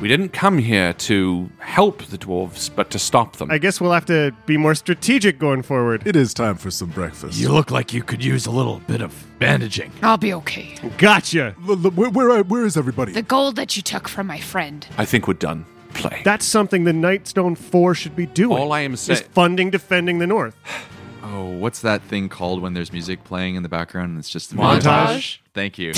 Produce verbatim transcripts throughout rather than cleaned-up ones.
We didn't come here to help the dwarves, but to stop them. I guess we'll have to be more strategic going forward. It is time for some breakfast. You look like you could use a little bit of bandaging. I'll be okay. Gotcha. L- l- where, where, where is everybody? The gold that you took from my friend. I think we're done. Play. That's something the Nightstone Four should be doing. All I am saying is funding defending the North. Oh, what's that thing called when there's music playing in the background and it's just... Montage? Montage? Thank you.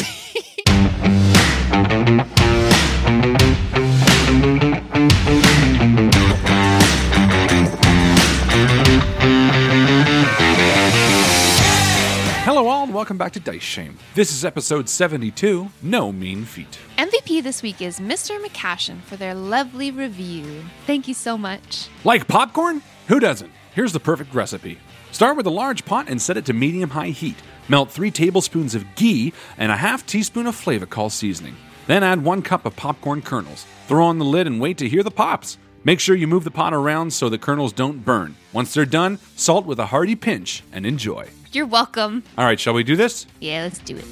Hello all and welcome back to Dice Shame. This is episode seventy-two, No Mean Feat. M V P this week is Mister McCashin for their lovely review. Thank you so much. Like popcorn? Who doesn't? Here's the perfect recipe. Start with a large pot and set it to medium-high heat. Melt three tablespoons of ghee and a half teaspoon of flavor-call seasoning. Then add one cup of popcorn kernels. Throw on the lid and wait to hear the pops. Make sure you move the pot around so the kernels don't burn. Once they're done, salt with a hearty pinch and enjoy. You're welcome. All right, shall we do this? Yeah, let's do it.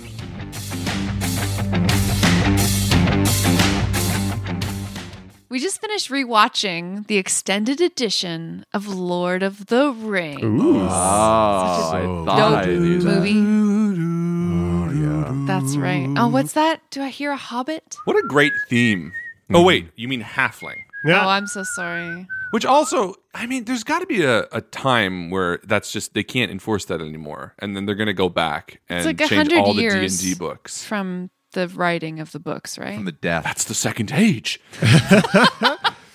We just finished rewatching the extended edition of Lord of the Rings. Ooh. Oh, such a I thought I knew that. Movie. That's right. Oh, what's that? Do I hear a hobbit? What a great theme. Mm-hmm. Oh, wait. You mean halfling. Yeah. Oh, I'm so sorry. Which also, I mean, there's got to be a, a time where that's just, they can't enforce that anymore. And then they're going to go back and like change all the D and D books. From the writing of the books, right? From the death. That's the second age.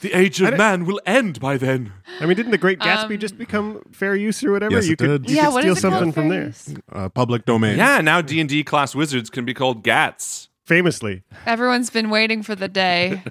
The age of man will end by then. I mean, didn't The Great Gatsby um, just become fair use or whatever? Yes, you it could, did. You yeah, could steal something from there. Uh, public domain. Yeah, now D and D class wizards can be called Gats. Famously. Everyone's been waiting for the day.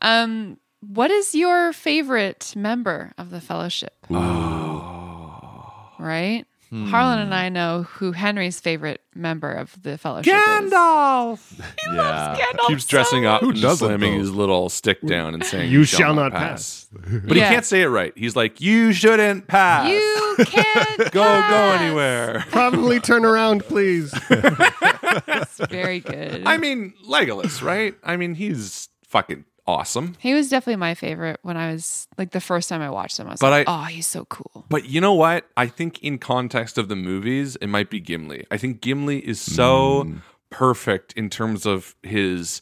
um, what is your favorite member of the Fellowship? Oh. Right? Hmm. Harlan and I know who Henry's favorite member of the Fellowship Gandalf. Is. Gandalf! He yeah. loves Gandalf. Keeps dressing up who and slamming though? His little stick down and saying, You shall, shall not pass. pass. But yeah. he can't say it right. He's like, You shouldn't pass. You can't Go, pass. go anywhere. Probably turn around, please. That's very good. I mean, Legolas, right? I mean, he's fucking awesome. He was definitely my favorite when I was, like, the first time I watched him. I was but like, I, oh, he's so cool. But you know what? I think in context of the movies, it might be Gimli. I think Gimli is so mm. perfect in terms of his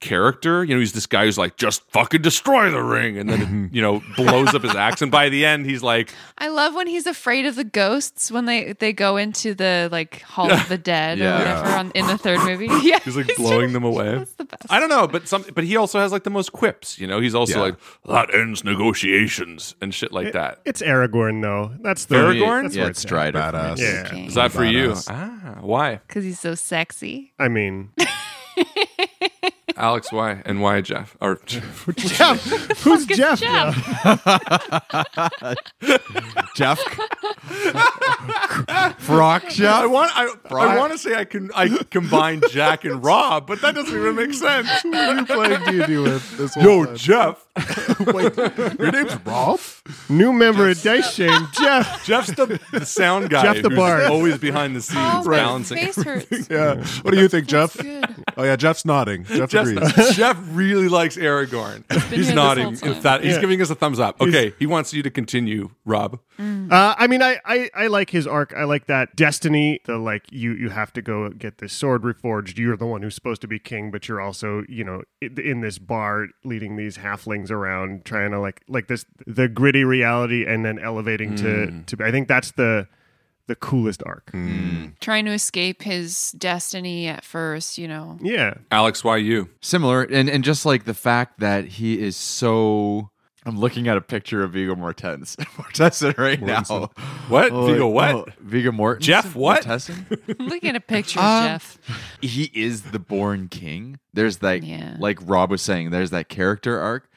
character. You know, he's this guy who's like, just fucking destroy the ring. And then, it, you know, blows up his axe. And by the end, he's like... I love when he's afraid of the ghosts when they, they go into the, like, Hall of the Dead yeah. or whatever on, in the third movie. Yeah, he's like he's blowing just, them away. That's the best. I don't know, but some, but he also has like the most quips, you know? He's also yeah. like, that ends negotiations and shit like it, that. It's Aragorn, though. That's the... Aragorn? That's yeah, it's Strider. Badass. Yeah. Okay. Is that for Badass. You? Ah, why? Because he's so sexy. I mean... Alex, why? And why Jeff? Or Jeff? Who's Jeff? Jeff? Jeff? Frock Jeff? I want I, I want to say I can I combine Jack and Rob, but that doesn't even make sense. Who are you playing D and D with this whole Yo, time? Jeff. Wait, your name's Rob? New member Jeff's, of Dice Shame, Jeff. Jeff's the, the sound guy. Jeff the bard. Always behind the scenes oh, balancing. Face hurts. Yeah. What do you think, Jeff? Good. Oh yeah, Jeff's nodding. Jeff Jeff's agrees. Not, Jeff really likes Aragorn. He's, he's nodding. Th- yeah. He's giving us a thumbs up. Okay, he's, he wants you to continue, Rob. Mm. Uh, I mean, I, I I like his arc. I like that destiny. The like you you have to go get this sword reforged. You're the one who's supposed to be king, but you're also you know in, in this bar leading these halflings around, trying to like like this the gritty reality, and then elevating mm. to to. I think that's the. The coolest arc. Mm. Trying to escape his destiny at first, you know. Yeah. Alex, why you? Similar. And and just like the fact that he is so... I'm looking at a picture of Viggo Mortensen, Mortensen right Mortensen. now. What? Oh, Viggo what? Oh, Viggo Mortensen? Jeff what? Mortensen? I'm looking at a picture of um, Jeff. He is the born king. There's that, yeah. like Rob was saying, there's that character arc.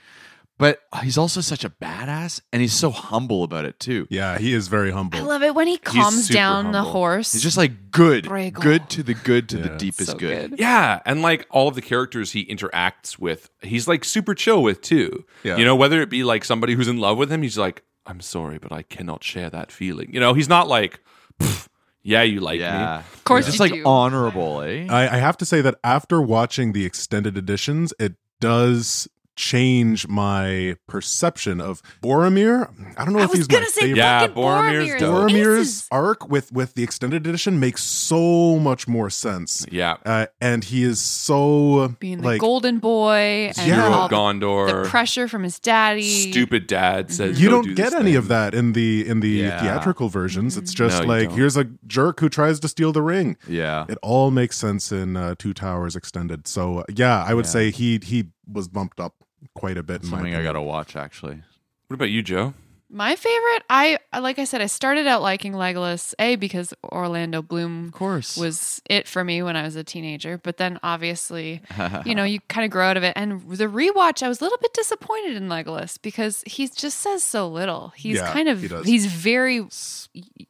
But he's also such a badass, and he's so humble about it, too. Yeah, he is very humble. I love it when he calms down humble. the horse. He's just like, good, Braggle. good to the good to yeah. the deepest so good. good. Yeah, and like all of the characters he interacts with, he's like super chill with, too. Yeah. You know, whether it be like somebody who's in love with him, he's like, I'm sorry, but I cannot share that feeling. You know, he's not like... Pfft. Yeah, you like yeah. me. Of course yeah. you It's like do. honorable, eh? I, I have to say that after watching the extended editions, it does... change my perception of Boromir. I don't know I if he's my favorite. Yeah, Boromir's, Boromir's arc with, with the extended edition makes so much more sense. Yeah. Uh, and he is so... Being like, the golden boy. And yeah. all Gondor. The pressure from his daddy. Stupid dad says mm-hmm. You don't do get any thing. of that in the in the yeah. theatrical versions. Mm-hmm. It's just no, like, here's a jerk who tries to steal the ring. Yeah. It all makes sense in uh, Two Towers Extended. So, uh, yeah, I would yeah. say he he was bumped up quite a bit. That's in something I gotta watch, actually. What about you, Joe? My favorite, I like I said, I started out liking Legolas, A, because Orlando Bloom of course. was it for me when I was a teenager, but then obviously, you know, you kind of grow out of it. And the rewatch, I was a little bit disappointed in Legolas because he just says so little. He's yeah, kind of, he he's very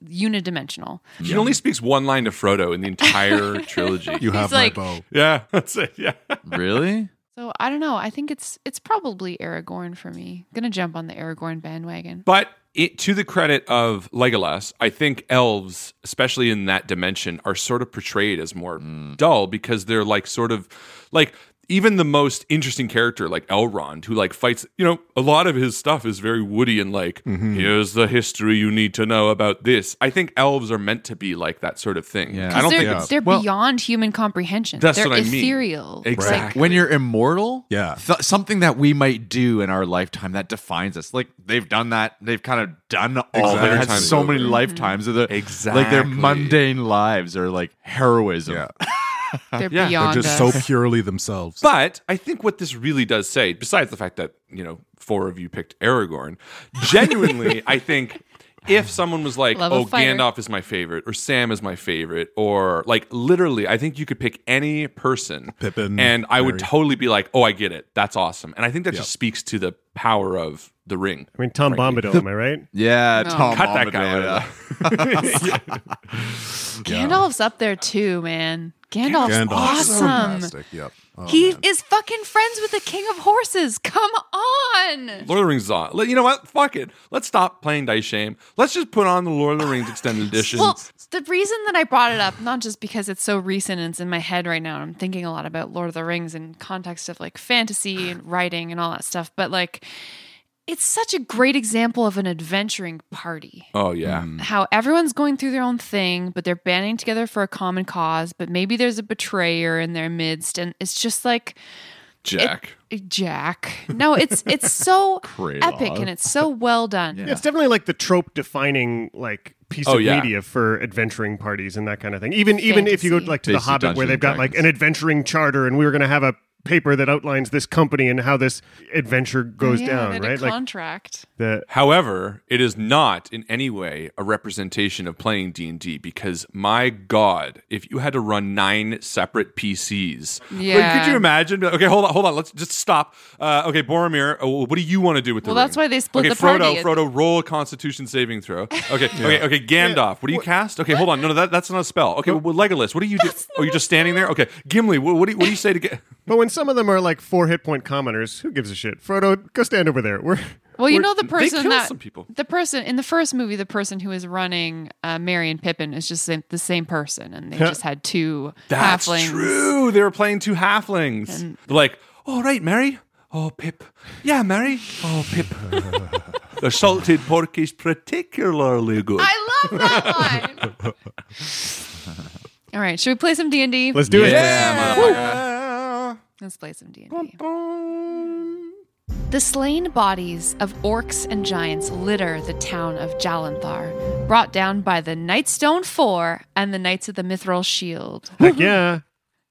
unidimensional. Yeah. He only speaks one line to Frodo in the entire trilogy. You have he's my like, bow. Yeah, that's it, yeah. Really? So I don't know. I think it's it's probably Aragorn for me. I'm gonna jump on the Aragorn bandwagon. But it, to the credit of Legolas, I think elves, especially in that dimension, are sort of portrayed as more mm. dull because they're like sort of like even the most interesting character like Elrond, who like fights. You know, a lot of his stuff is very woody and like mm-hmm. here's the history you need to know about this. I think elves are meant to be like that sort of thing. Yeah. I don't they're, think it's, they're well, beyond human comprehension. That's they're what I mean. Ethereal. Exactly. Like, when you're immortal, yeah, th- something that we might do in our lifetime that defines us. Like they've done that. They've kind of done all. Exactly. They've had so many lifetimes of the exactly like their mundane lives are like heroism. Yeah. They're yeah. beyond They're just us. So purely themselves. But I think what this really does say, besides the fact that, you know, four of you picked Aragorn, genuinely, I think if someone was like, Love oh, Gandalf is my favorite, or Sam is my favorite, or like literally, I think you could pick any person, Pippin, and I Mary. would totally be like, oh, I get it. That's awesome. And I think that yep. just speaks to the power of the ring. I mean, Tom frankly. Bombadil, the, am I right? Yeah, no. Tom Cut Bombadil. That guy out. yeah. Gandalf's up there too, man. Gandalf's, Gandalf's awesome. So yep. oh, he man. is fucking friends with the King of Horses. Come on. Lord of the Rings is on. You know what? Fuck it. Let's stop playing Dice Shame. Let's just put on the Lord of the Rings extended edition. Well, the reason that I brought it up, not just because it's so recent and it's in my head right now, I'm thinking a lot about Lord of the Rings in context of like fantasy and writing and all that stuff, but like it's such a great example of an adventuring party. Oh, yeah. Mm. How everyone's going through their own thing, but they're banding together for a common cause, but maybe there's a betrayer in their midst, and it's just like... Jack. It, Jack. No, it's it's so epic, and it's so well done. Yeah. Yeah, it's definitely like the trope-defining like piece oh, of yeah. media for adventuring parties and that kind of thing. Even Fantasy. even if you go like to Based The Hobbit, where they've got like an adventuring charter, and we were going to have a paper that outlines this company and how this adventure goes yeah, down, right? Like contract. The- However, it is not in any way a representation of playing D and D because my God, if you had to run nine separate P Cs, yeah. like, could you imagine? Okay, hold on, hold on. Let's just stop. Uh, okay, Boromir, what do you want to do with the well, ring? Well, that's why they split okay, the Frodo, party. Okay, Frodo, Frodo, roll a Constitution saving throw. Okay, yeah. okay, okay. Gandalf, yeah. what do you what? cast? Okay, hold on. No, no, that, that's not a spell. Okay, well, Legolas, what do you do? Oh, you're just standing there? Okay, Gimli, what, what do you, what do you say to get? But when some of them are like four hit point commoners, who gives a shit? Frodo, go stand over there. We're well, you we're, know the person that the person in the first movie, the person who is running uh, Merry and Pippin is just the same person, and they just had two That's halflings. That's true. They were playing two halflings. And they're like, all oh, right, Merry. Oh, Pip. Yeah, Merry. Oh, Pip. The salted pork is particularly good. I love that one. All right, should we play some D and D? Let's do yeah, it. Yeah. Let's play some D and D. The slain bodies of orcs and giants litter the town of Jalanthar, brought down by the Nightstone Four and the Knights of the Mithril Shield. Heck yeah.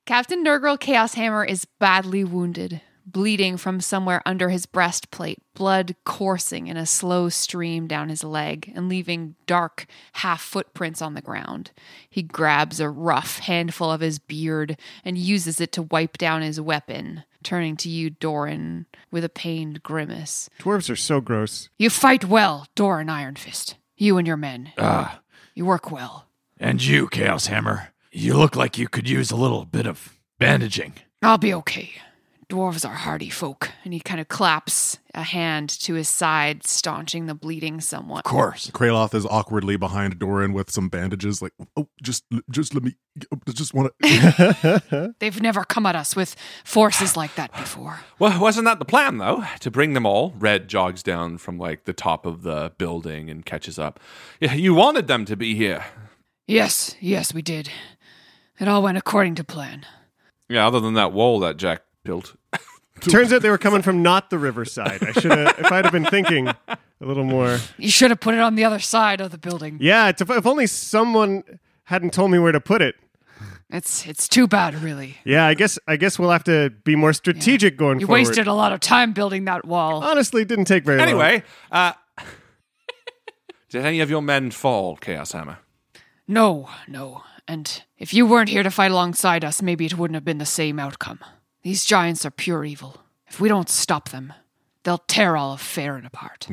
Captain Nurgle Chaos Hammer is badly wounded, bleeding from somewhere under his breastplate, blood coursing in a slow stream down his leg and leaving dark half footprints on the ground. He grabs a rough handful of his beard and uses it to wipe down his weapon, turning to you, Doran, with a pained grimace. Dwarves are so gross. You fight well, Doran Ironfist. You and your men. Ah. Uh, you work well. And you, Chaos Hammer. You look like you could use a little bit of bandaging. I'll be okay. Dwarves are hardy folk, and he kind of claps a hand to his side, staunching the bleeding somewhat. Of course. Kraloth is awkwardly behind Doran with some bandages, like, oh, just just let me, just want to. They've never come at us with forces like that before. Well, wasn't that the plan, though, to bring them all? Red jogs down from, like, the top of the building and catches up. Yeah, you wanted them to be here. Yes, yes, we did. It all went according to plan. Yeah, other than that wall that Jack built. Turns out they were coming from not the riverside. I should have, if I'd have been thinking a little more. You should have put it on the other side of the building. Yeah, it's, if only someone hadn't told me where to put it. It's it's too bad, really. Yeah, I guess I guess we'll have to be more strategic yeah. going you forward. You wasted a lot of time building that wall. Honestly, it didn't take very anyway, long. Anyway, uh, did any of your men fall, Chaos Hammer? No, no. And if you weren't here to fight alongside us, maybe it wouldn't have been the same outcome. These giants are pure evil. If we don't stop them, they'll tear all of Faerun apart.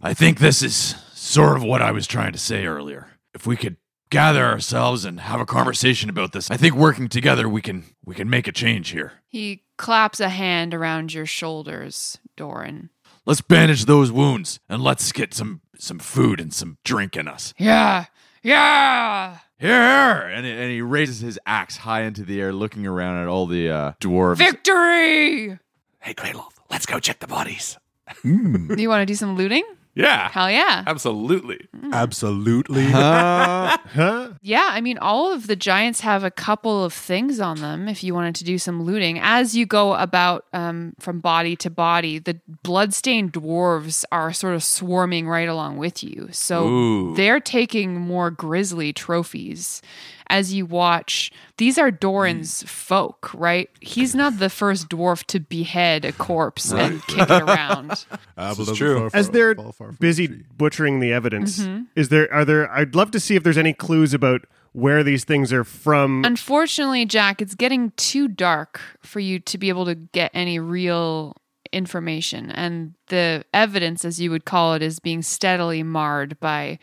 I think this is sort of what I was trying to say earlier. If we could gather ourselves and have a conversation about this, I think working together we can we can make a change here. He claps a hand around your shoulders, Doran. Let's bandage those wounds and let's get some, some food and some drink in us. Yeah, yeah! Here! And, and he raises his axe high into the air, looking around at all the uh, dwarves. Victory! Hey, Kraloth, let's go check the bodies. Mm. You want to do some looting? Yeah. Hell yeah. Absolutely. Mm. Absolutely. Uh, huh? Yeah, I mean, all of the giants have a couple of things on them if you wanted to do some looting. As you go about um, from body to body, the bloodstained dwarves are sort of swarming right along with you. So Ooh. They're taking more grisly trophies as you watch, these are Doran's mm. folk, right? He's not the first dwarf to behead a corpse right. and kick it around. uh, this is true. Far, as they're busy the butchering the evidence, mm-hmm. is there? Are there? I'd love to see if there's any clues about where these things are from. Unfortunately, Jack, it's getting too dark for you to be able to get any real information, and the evidence, as you would call it, is being steadily marred by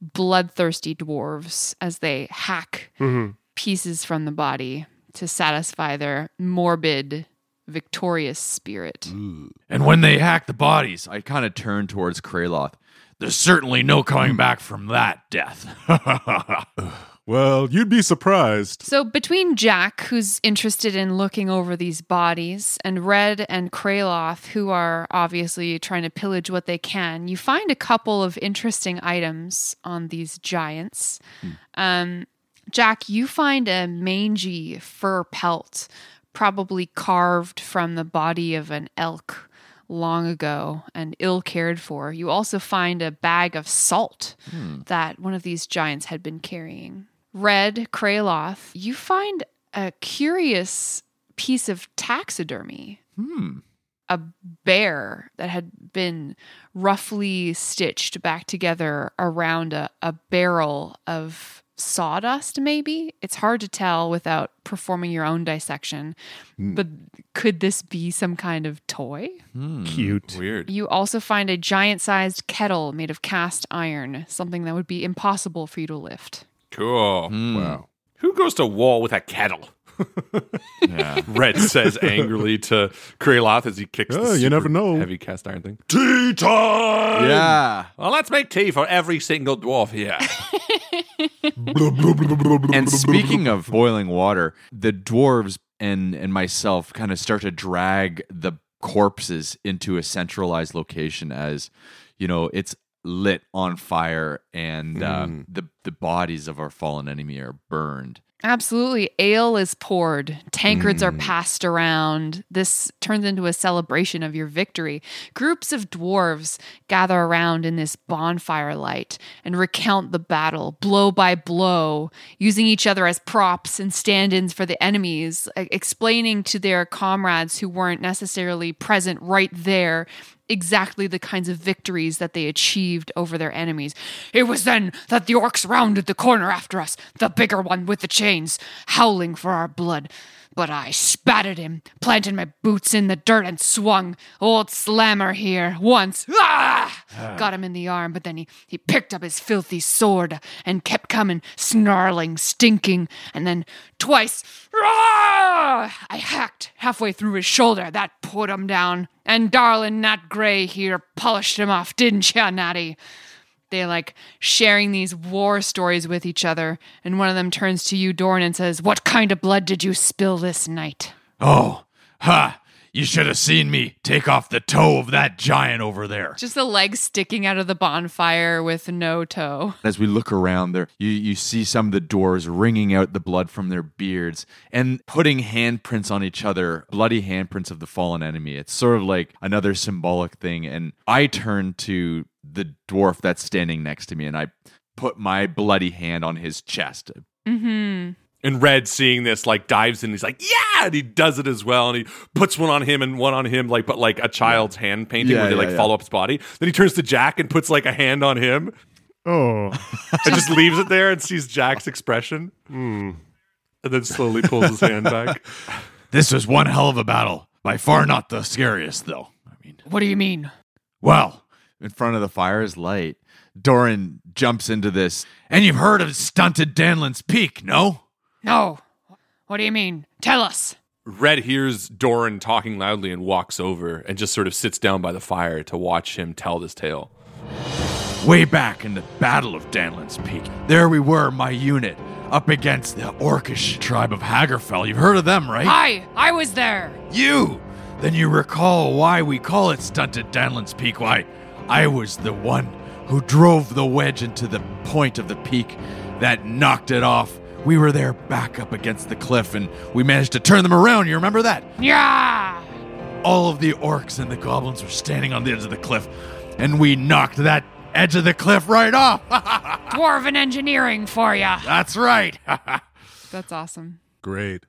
bloodthirsty dwarves as they hack mm-hmm. pieces from the body to satisfy their morbid, victorious spirit. Ooh. And when they hack the bodies, I kind of turn towards Kraloth. There's certainly no coming back from that death. Well, you'd be surprised. So between Jack, who's interested in looking over these bodies, and Red and Kraloth, who are obviously trying to pillage what they can, you find a couple of interesting items on these giants. Hmm. Um, Jack, you find a mangy fur pelt, probably carved from the body of an elk long ago and ill cared for. You also find a bag of salt hmm. that one of these giants had been carrying. Red, Kraloth, you find a curious piece of taxidermy. Hmm. A bear that had been roughly stitched back together around a, a barrel of sawdust, maybe? It's hard to tell without performing your own dissection. Mm. But could this be some kind of toy? Mm. Cute. Weird. You also find a giant-sized kettle made of cast iron, something that would be impossible for you to lift. Cool. Mm. Wow. Who goes to war with a kettle? Yeah. Red says angrily to Kraloth as he kicks oh, the you never know. Heavy cast iron thing. Tea time! Yeah. Well, let's make tea for every single dwarf here. And speaking of boiling water, the dwarves and, and myself kind of start to drag the corpses into a centralized location as, you know, it's lit on fire and uh, mm. the, the bodies of our fallen enemy are burned. Absolutely. Ale is poured. Tankards mm. are passed around. This turns into a celebration of your victory. Groups of dwarves gather around in this bonfire light and recount the battle blow by blow, using each other as props and stand-ins for the enemies, explaining to their comrades who weren't necessarily present right there exactly the kinds of victories that they achieved over their enemies. It was then that the orcs rounded the corner after us, the bigger one with the chains, howling for our blood. But I spat at him, planted my boots in the dirt and swung. Old Slammer here, once. Ah! Uh. Got him in the arm, but then he, he picked up his filthy sword and kept coming, snarling, stinking, and then twice. Ah! I hacked halfway through his shoulder. That put him down. And darling Nat Grey here polished him off, didn't ya, Natty? They like sharing these war stories with each other. And one of them turns to you, Doran, and says, what kind of blood did you spill this night? Oh, ha, you should have seen me take off the toe of that giant over there. Just the leg sticking out of the bonfire with no toe. As we look around there, you, you see some of the dwarves wringing out the blood from their beards and putting handprints on each other, bloody handprints of the fallen enemy. It's sort of like another symbolic thing. And I turn to the dwarf that's standing next to me, and I put my bloody hand on his chest. Mm-hmm. And Red, seeing this, like, dives in. He's like, yeah! And he does it as well. And he puts one on him and one on him, like, but like a child's yeah. hand painting yeah, where they, like, yeah, yeah. follow up his body. Then he turns to Jack and puts, like, a hand on him. Oh. And just leaves it there and sees Jack's expression. Mm. And then slowly pulls his hand back. This was one hell of a battle. By far not the scariest, though. I mean, what do you mean? Well, in front of the fire is light. Doran jumps into this. And you've heard of stunted Danlin's Peak, no? No. What do you mean? Tell us. Red hears Doran talking loudly and walks over and just sort of sits down by the fire to watch him tell this tale. Way back in the Battle of Danlin's Peak, there we were, my unit, up against the orcish tribe of Hagerfell. You've heard of them, right? Hi, I was there. You? Then you recall why we call it stunted Danlin's Peak. Why? I was the one who drove the wedge into the point of the peak that knocked it off. We were there back up against the cliff, and we managed to turn them around. You remember that? Yeah! All of the orcs and the goblins were standing on the edge of the cliff, and we knocked that edge of the cliff right off. Dwarven engineering for ya. That's right. That's awesome. Great.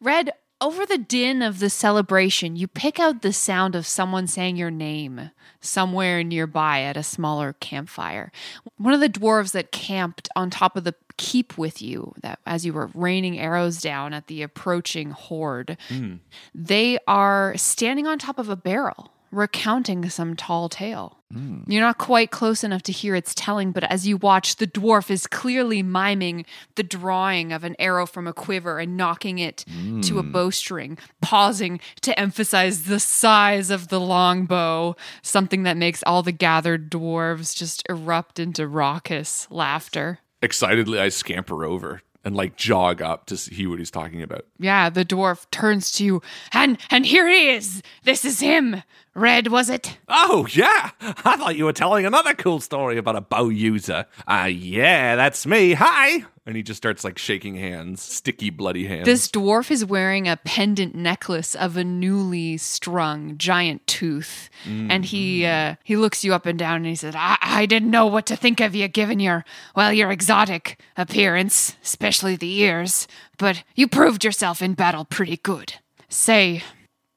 Red, over the din of the celebration, you pick out the sound of someone saying your name somewhere nearby at a smaller campfire. One of the dwarves that camped on top of the keep with you, that as you were raining arrows down at the approaching horde, mm. they are standing on top of a barrel, recounting some tall tale. Mm. You're not quite close enough to hear its telling, but as you watch, the dwarf is clearly miming the drawing of an arrow from a quiver and knocking it mm. to a bowstring, pausing to emphasize the size of the longbow, something that makes all the gathered dwarves just erupt into raucous laughter. Excitedly, I scamper over and like jog up to see what he's talking about. Yeah, the dwarf turns to you, and and here he is. This is him. Red, was it? Oh, yeah. I thought you were telling another cool story about a bow user. Ah, uh, yeah, that's me. Hi. And he just starts like shaking hands, sticky, bloody hands. This dwarf is wearing a pendant necklace of a newly strung giant tooth. Mm. And he uh, he looks you up and down and he says, I-, I didn't know what to think of you given your, well, your exotic appearance, especially the ears. But you proved yourself in battle pretty good. Say,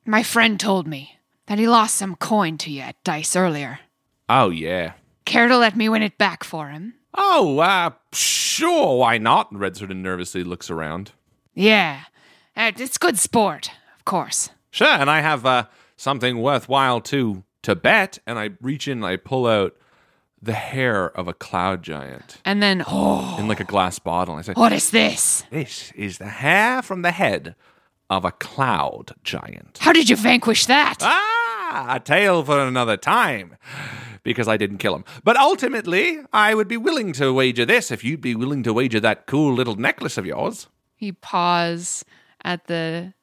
my friend told me that he lost some coin to you at dice earlier. Oh, yeah. Care to let me win it back for him? Oh, uh, sure, why not? Red Sorton nervously looks around. Yeah, uh, it's good sport, of course. Sure, and I have uh, something worthwhile to, to bet, and I reach in and I pull out the hair of a cloud giant. And then, oh. In like a glass bottle. I say, what is this? This is the hair from the head of a cloud giant. How did you vanquish that? Ah, a tale for another time. Because I didn't kill him. But ultimately, I would be willing to wager this if you'd be willing to wager that cool little necklace of yours. He paws at the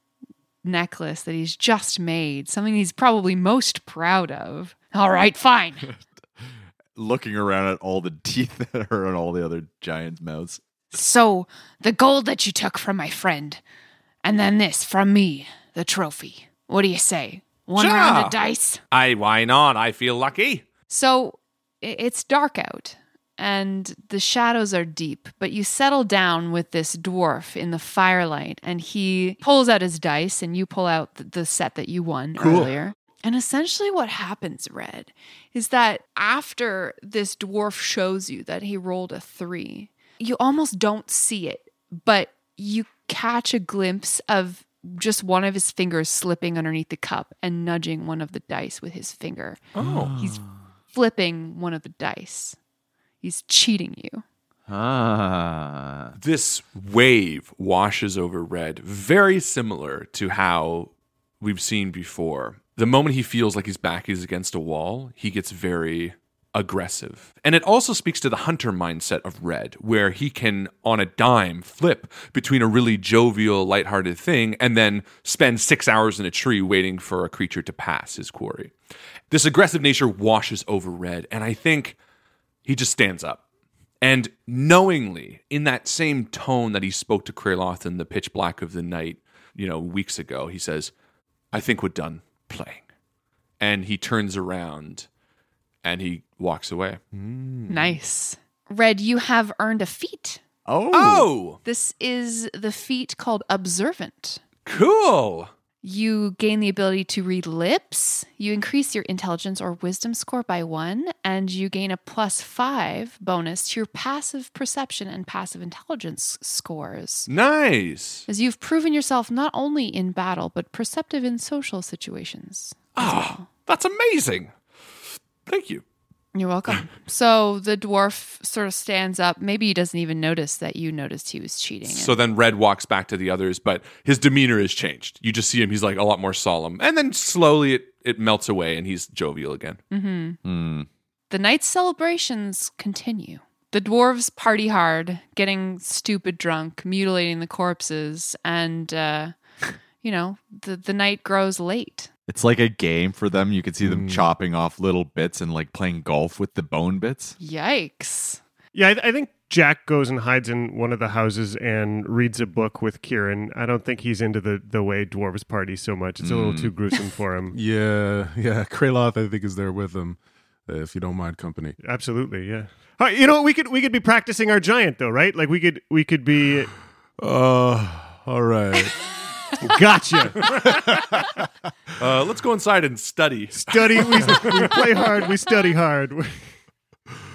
necklace that he's just made, something he's probably most proud of. All right, fine. Looking around at all the teeth that are on all the other giants' mouths. So, the gold that you took from my friend, and then this from me, the trophy. What do you say? One sure. round of dice? Aye, why not? I feel lucky. So it's dark out, and the shadows are deep, but you settle down with this dwarf in the firelight, and he pulls out his dice, and you pull out the set that you won cool. earlier. And essentially what happens, Red, is that after this dwarf shows you that he rolled a three, you almost don't see it, but you catch a glimpse of just one of his fingers slipping underneath the cup and nudging one of the dice with his finger. Oh. He's flipping one of the dice. He's cheating you. Ah. This wave washes over Red, very similar to how we've seen before. The moment he feels like his back is against a wall, he gets very aggressive. And it also speaks to the hunter mindset of Red, where he can, on a dime, flip between a really jovial, lighthearted thing and then spend six hours in a tree waiting for a creature to pass his quarry. This aggressive nature washes over Red, and I think he just stands up. And knowingly, in that same tone that he spoke to Kraloth in the pitch black of the night, you know, weeks ago, he says, I think we're done playing. And he turns around and he walks away. Mm. Nice. Red, you have earned a feat. Oh. oh. This is the feat called Observant. Cool. You gain the ability to read lips. You increase your intelligence or wisdom score by one, and you gain a plus five bonus to your passive perception and passive intelligence scores. Nice. As you've proven yourself not only in battle, but perceptive in social situations. Oh, well. That's amazing. Thank you. You're welcome. So the dwarf sort of stands up. Maybe he doesn't even notice that you noticed he was cheating. So then Red walks back to the others, but his demeanor is changed. You just see him. He's like a lot more solemn. And then slowly it, it melts away and he's jovial again. Mm-hmm. Mm. The night's celebrations continue. The dwarves party hard, getting stupid drunk, mutilating the corpses. And, uh, you know, the, the night grows late. It's like a game for them. You can see them mm. chopping off little bits and like playing golf with the bone bits. Yikes. Yeah, I, th- I think Jack goes and hides in one of the houses and reads a book with Kieran. I don't think he's into the, the way dwarves party so much. It's mm. a little too gruesome for him. yeah, yeah. Kraloth, I think, is there with him, uh, if you don't mind company. Absolutely, yeah. All right, you know, we could we could be practicing our giant though, right? Like we could we could be... Uh, all right. Gotcha. uh, let's go inside and study. Study. We, we play hard. We study hard.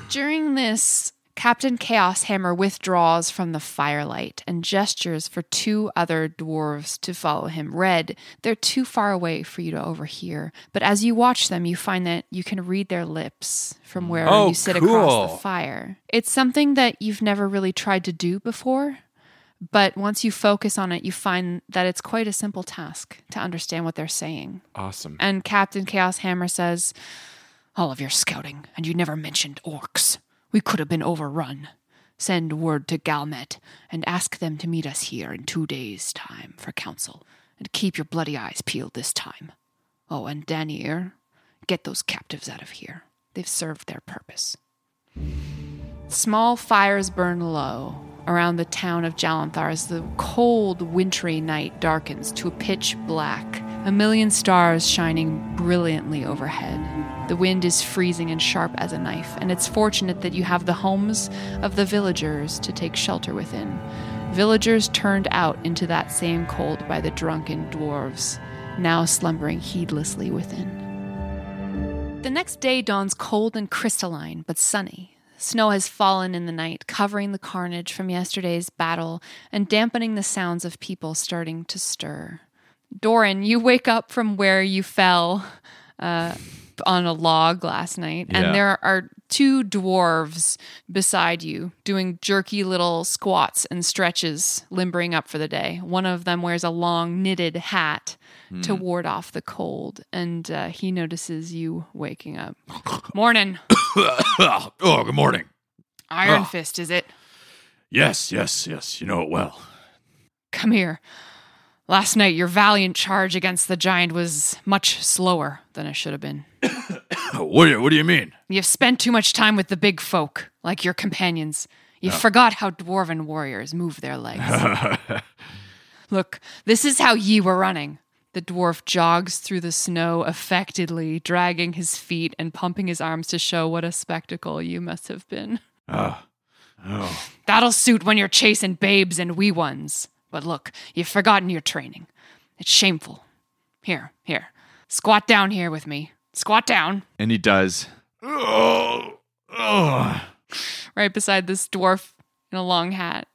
During this, Captain Chaos Hammer withdraws from the firelight and gestures for two other dwarves to follow him. Red, they're too far away for you to overhear, but as you watch them, you find that you can read their lips from where oh, you sit cool. across the fire. It's something that you've never really tried to do before, but once you focus on it, you find that it's quite a simple task to understand what they're saying. Awesome. And Captain Chaos Hammer says, "All of your scouting, and you never mentioned orcs. We could have been overrun. Send word to Galmet and ask them to meet us here in two days' time for council. And keep your bloody eyes peeled this time. Oh, and Danir, get those captives out of here. They've served their purpose." Small fires burn low around the town of Jalanthar as the cold, wintry night darkens to a pitch black, a million stars shining brilliantly overhead. The wind is freezing and sharp as a knife, and it's fortunate that you have the homes of the villagers to take shelter within. Villagers turned out into that same cold by the drunken dwarves, now slumbering heedlessly within. The next day dawns cold and crystalline, but sunny. Snow has fallen in the night, covering the carnage from yesterday's battle and dampening the sounds of people starting to stir. Doran, you wake up from where you fell, uh... on a log last night, yeah. and there are two dwarves beside you doing jerky little squats and stretches, limbering up for the day. One of them wears a long knitted hat mm. to ward off the cold, and uh, he notices you waking up. Morning. Oh, good morning. Iron oh. Fist, is it? Yes, yes, yes. You know it well. Come here. Last night, your valiant charge against the giant was much slower than it should have been. What do you, what do you mean? You've spent too much time with the big folk, like your companions. You no. forgot how dwarven warriors move their legs. Look, this is how ye were running. The dwarf jogs through the snow affectedly, dragging his feet and pumping his arms to show what a spectacle you must have been. Ah, oh. oh. That'll suit when you're chasing babes and wee ones. But look, you've forgotten your training. It's shameful. Here, here. Squat down here with me. Squat down. And he does. Oh, oh. Right beside this dwarf in a long hat.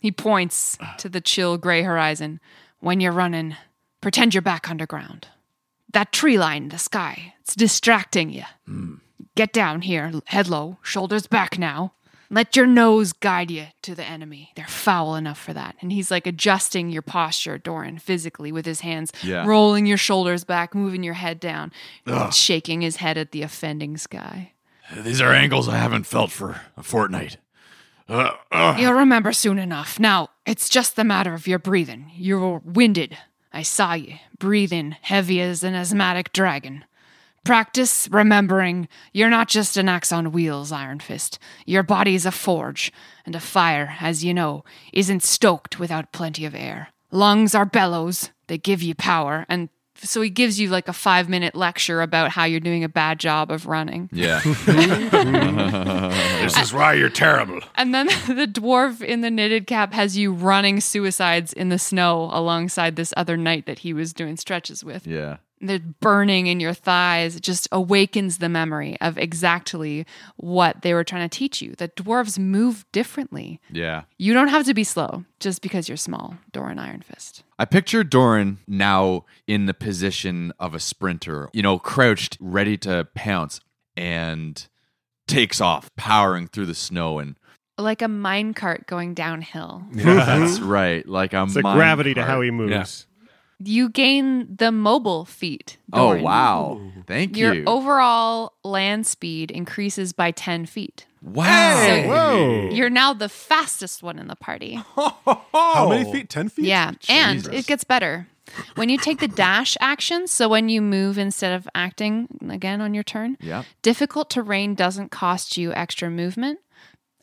He points to the chill gray horizon. When you're running, pretend you're back underground. That tree line in the sky, it's distracting you. Mm. Get down here, head low, shoulders back now. Let your nose guide you to the enemy. They're foul enough for that. And he's like adjusting your posture, Doran, physically with his hands, yeah. rolling your shoulders back, moving your head down, shaking his head at the offending sky. These are angles I haven't felt for a fortnight. Uh, uh. You'll remember soon enough. Now, it's just the matter of your breathing. You're winded. I saw you. Breathing heavy as an asthmatic dragon. Practice remembering you're not just an axe on wheels, Iron Fist. Your body's a forge, and a fire, as you know, isn't stoked without plenty of air. Lungs are bellows, they give you power, and so he gives you like a five-minute lecture about how you're doing a bad job of running. Yeah. This is why you're terrible. And then the dwarf in the knitted cap has you running suicides in the snow alongside this other knight that he was doing stretches with. Yeah. The burning in your thighs just awakens the memory of exactly what they were trying to teach you, that dwarves move differently. Yeah. You don't have to be slow just because you're small, Doran Ironfist. I picture Doran now in the position of a sprinter, you know, crouched, ready to pounce, and takes off, powering through the snow and... Like a minecart going downhill. Yeah, that's right. Like a minecart. It's a gravity to how he moves. Yeah. You gain the mobile feet, Doran. Oh, wow. Thank Your you. Your overall land speed increases by ten feet. Wow. So Whoa. You're now the fastest one in the party. How many feet? ten feet? Yeah. Jesus. And it gets better. When you take the dash action, so when you move instead of acting again on your turn, yeah. difficult terrain doesn't cost you extra movement.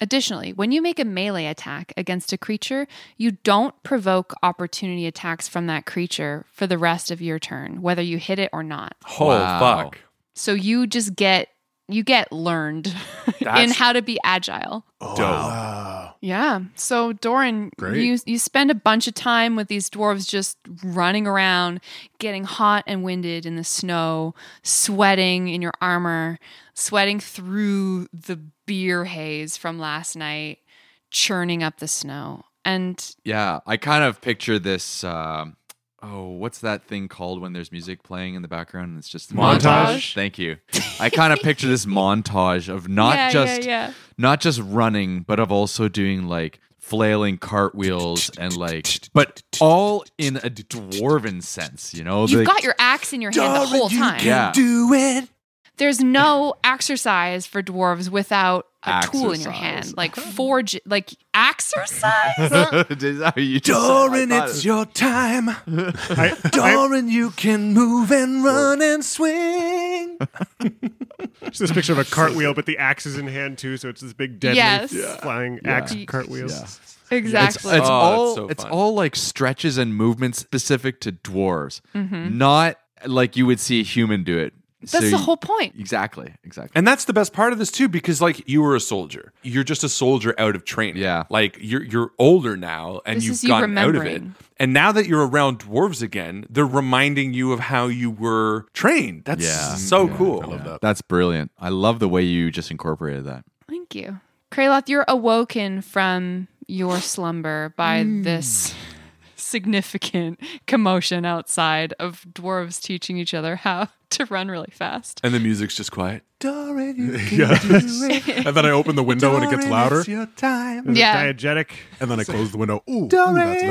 Additionally, when you make a melee attack against a creature, you don't provoke opportunity attacks from that creature for the rest of your turn, whether you hit it or not. Oh, wow. Fuck. So you just get you get learned in how to be agile. Oh, wow. Yeah. So Doran, you, you spend a bunch of time with these dwarves just running around, getting hot and winded in the snow, sweating in your armor, sweating through the beer haze from last night, churning up the snow. And yeah, I kind of picture this. Uh, oh, what's that thing called when there's music playing in the background? And it's just montage. montage. Thank you. I kind of picture this montage of not yeah, just yeah, yeah. not just running, but of also doing like flailing cartwheels and like, but all in a dwarven sense. You know, you've the, got your axe in your hand the whole you time. Can yeah, do it. There's no exercise for dwarves without a exercise. Tool in your hand. Like forge, like exercise? you Doran, it's it. Your time. I, Doran, I, you can move and run and swing. It's this picture of a cartwheel, but the axe is in hand too, so it's this big deadly yes. flying yeah. axe yeah. cartwheel. Yeah. Exactly. It's, it's oh, all so it's all like stretches and movements specific to dwarves. Mm-hmm. Not like you would see a human do it. That's so the whole point. Exactly, exactly. And that's the best part of this too, because like you were a soldier. You're just a soldier out of training. Yeah. Like you're you're older now and this you've gotten you out of it. And now that you're around dwarves again, they're reminding you of how you were trained. That's yeah. so yeah, cool. I love yeah. that. That's brilliant. I love the way you just incorporated that. Thank you. Kraloth, you're awoken from your slumber by mm. this significant commotion outside of dwarves teaching each other how to run really fast. And the music's just quiet. Doran, you can yeah. do it. And then I open the window Doran, and it gets louder. It's your time. And yeah. it's diegetic. And then I close the window. Ooh, ooh that's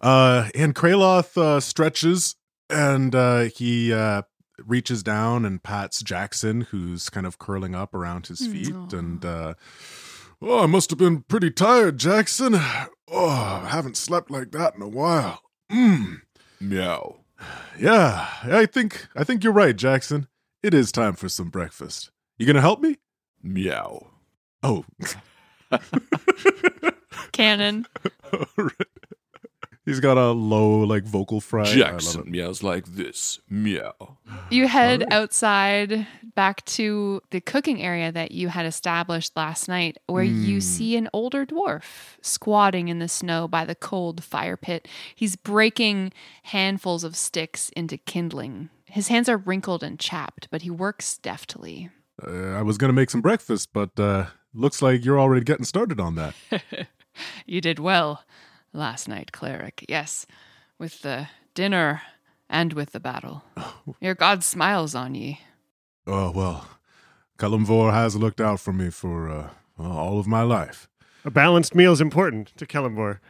loud. Uh, and Kraloth uh, stretches and uh, he uh, reaches down and pats Jackson, who's kind of curling up around his feet. Aww. And uh, oh, I must have been pretty tired, Jackson. Oh, I haven't slept like that in a while. Mmm. Meow. Yeah, I think I think you're right, Jackson. It is time for some breakfast. You gonna help me? Meow. Oh. Cannon. He's got a low, like, vocal fry. Jackson meows like this. Meow. You head right. outside back to the cooking area that you had established last night, where mm. you see an older dwarf squatting in the snow by the cold fire pit. He's breaking handfuls of sticks into kindling. His hands are wrinkled and chapped, but he works deftly. Uh, I was going to make some breakfast, but uh, looks like you're already getting started on that. You did well. Last night, cleric. Yes, with the dinner and with the battle. Your god smiles on ye. Oh, well, Kelemvor has looked out for me for uh, all of my life. A balanced meal is important to Kelemvor.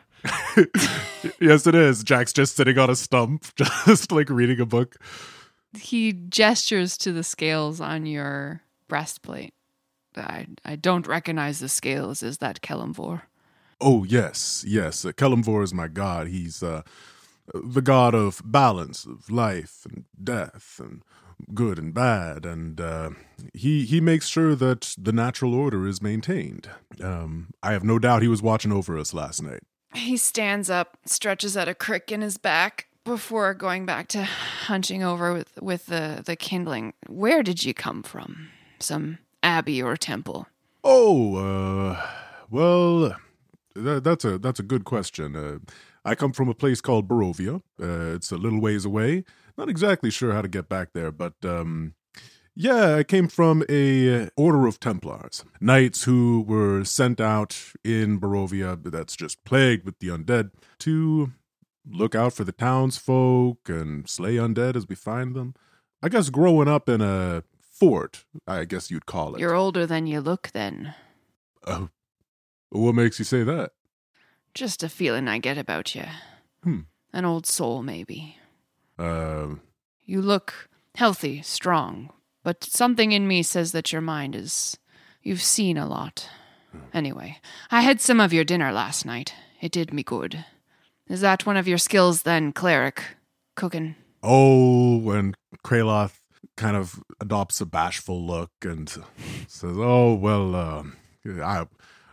Yes, it is. Jack's just sitting on a stump, just like reading a book. He gestures to the scales on your breastplate. I, I don't recognize the scales. Is that Kelemvor? Oh, yes, yes. Uh, Kelemvor is my god. He's uh, the god of balance, of life and death, and good and bad. And uh, he he makes sure that the natural order is maintained. Um, I have no doubt he was watching over us last night. He stands up, stretches out a crick in his back before going back to hunching over with, with the, the kindling. Where did you come from? Some abbey or temple? Oh, uh, well... That's a that's a good question. Uh, I come from a place called Barovia. Uh, it's a little ways away. Not exactly sure how to get back there, but um, yeah, I came from a order of Templars, knights who were sent out in Barovia that's just plagued with the undead to look out for the townsfolk and slay undead as we find them. I guess growing up in a fort, I guess you'd call it. You're older than you look, then. Oh. Uh, What makes you say that? Just a feeling I get about you. Hmm. An old soul, maybe. Um. You look healthy, strong, but something in me says that your mind is... You've seen a lot. Anyway, I had some of your dinner last night. It did me good. Is that one of your skills then, cleric? Cooking? Oh, and Kraloth kind of adopts a bashful look and says, oh, well, uh, I...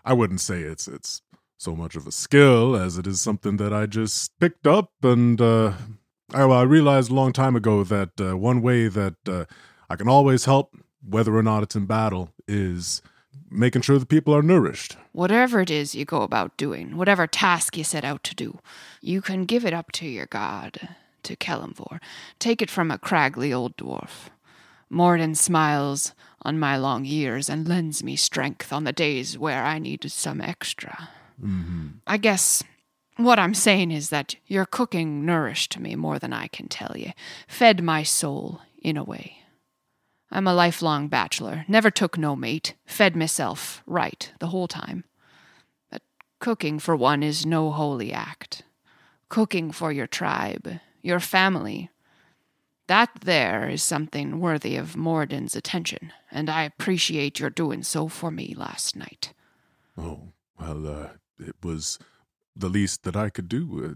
I wouldn't say it's it's so much of a skill as it is something that I just picked up, and uh, I, well, I realized a long time ago that uh, one way that uh, I can always help whether or not it's in battle, is making sure the people are nourished. Whatever it is you go about doing, whatever task you set out to do, you can give it up to your god, to Kelemvor. Take it from a craggly old dwarf. Morden smiles on my long years and lends me strength on the days where I needed some extra. Mm-hmm. I guess what I'm saying is that your cooking nourished me more than I can tell you. Fed my soul, in a way. I'm a lifelong bachelor. Never took no mate. Fed myself right the whole time. But cooking for one is no holy act. Cooking for your tribe, your family, that there is something worthy of Morden's attention, and I appreciate your doing so for me last night. Oh, well, uh, it was the least that I could do.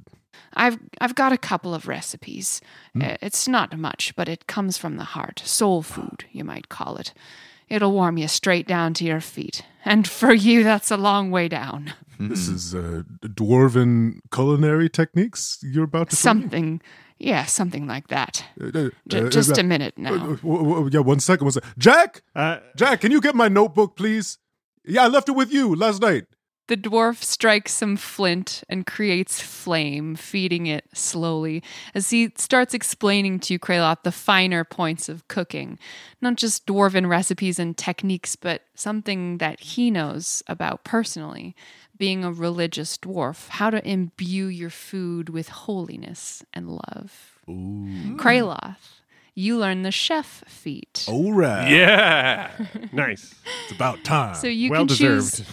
I've I've got a couple of recipes. Mm. It's not much, but it comes from the heart. Soul food, you might call it. It'll warm you straight down to your feet. And for you, that's a long way down. Mm-mm. This is uh, dwarven culinary techniques you're about to Something... Try? Yeah, something like that. Uh, J- uh, just uh, a minute now. Uh, uh, yeah, one second, one second. Jack? Uh, Jack, can you get my notebook, please? Yeah, I left it with you last night. The dwarf strikes some flint and creates flame, feeding it slowly, as he starts explaining to Kraloth the finer points of cooking. Not just dwarven recipes and techniques, but something that he knows about personally. Being a religious dwarf, how to imbue your food with holiness and love. Ooh. Kraloth, you learn the chef feat. All right. Yeah. Nice. It's about time. So you well can deserved. Choose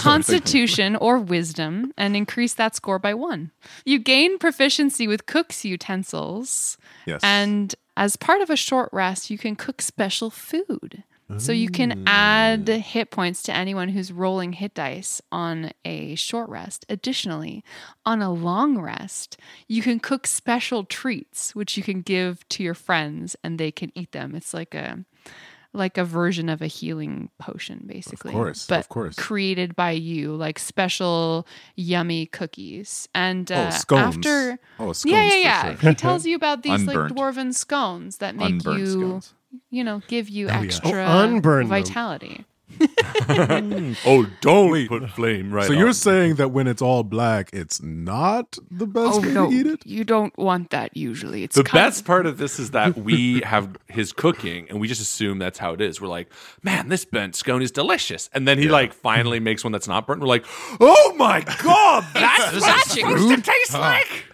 constitution or wisdom and increase that score by one. You gain proficiency with cook's utensils. Yes. And as part of a short rest, you can cook special food. So you can add hit points to anyone who's rolling hit dice on a short rest. Additionally, on a long rest, you can cook special treats, which you can give to your friends, and they can eat them. It's like a like a version of a healing potion, basically. Of course, but of course. Created by you, like special yummy cookies. And uh, oh, scones. After, oh, scones. Yeah, yeah, yeah. Sure. He tells you about these Unburnt. like dwarven scones that make Unburnt you... Scones. You know, give you oh, extra yeah. oh, vitality. Oh, don't Wait. Put flame right So on. You're saying that when it's all black, it's not the best oh, way no. to eat it? You don't want that usually. It's The best of- part of this is that we have his cooking, and we just assume that's how it is. We're like, man, this burnt scone is delicious. And then he yeah. like finally makes one that's not burnt. We're like, oh my God, that's what it's supposed to taste huh. like.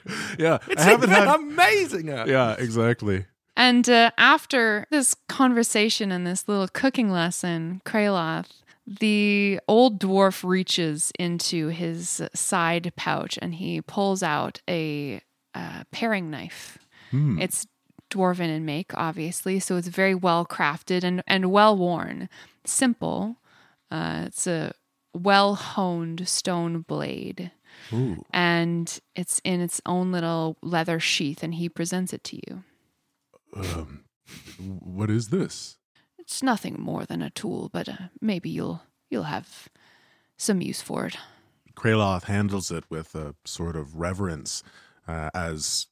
Yeah, it's like, had- amazing. Now. Yeah, exactly. And uh, after this conversation and this little cooking lesson, Kraloth, the old dwarf reaches into his side pouch and he pulls out a uh, paring knife. Hmm. It's dwarven in make, obviously, so it's very well crafted and, and well worn. Simple. Uh, it's a well honed stone blade. Ooh. And it's in its own little leather sheath, and he presents it to you. Um, what is this? It's nothing more than a tool, but uh, maybe you'll you'll have some use for it. Kraloth handles it with a sort of reverence, uh, as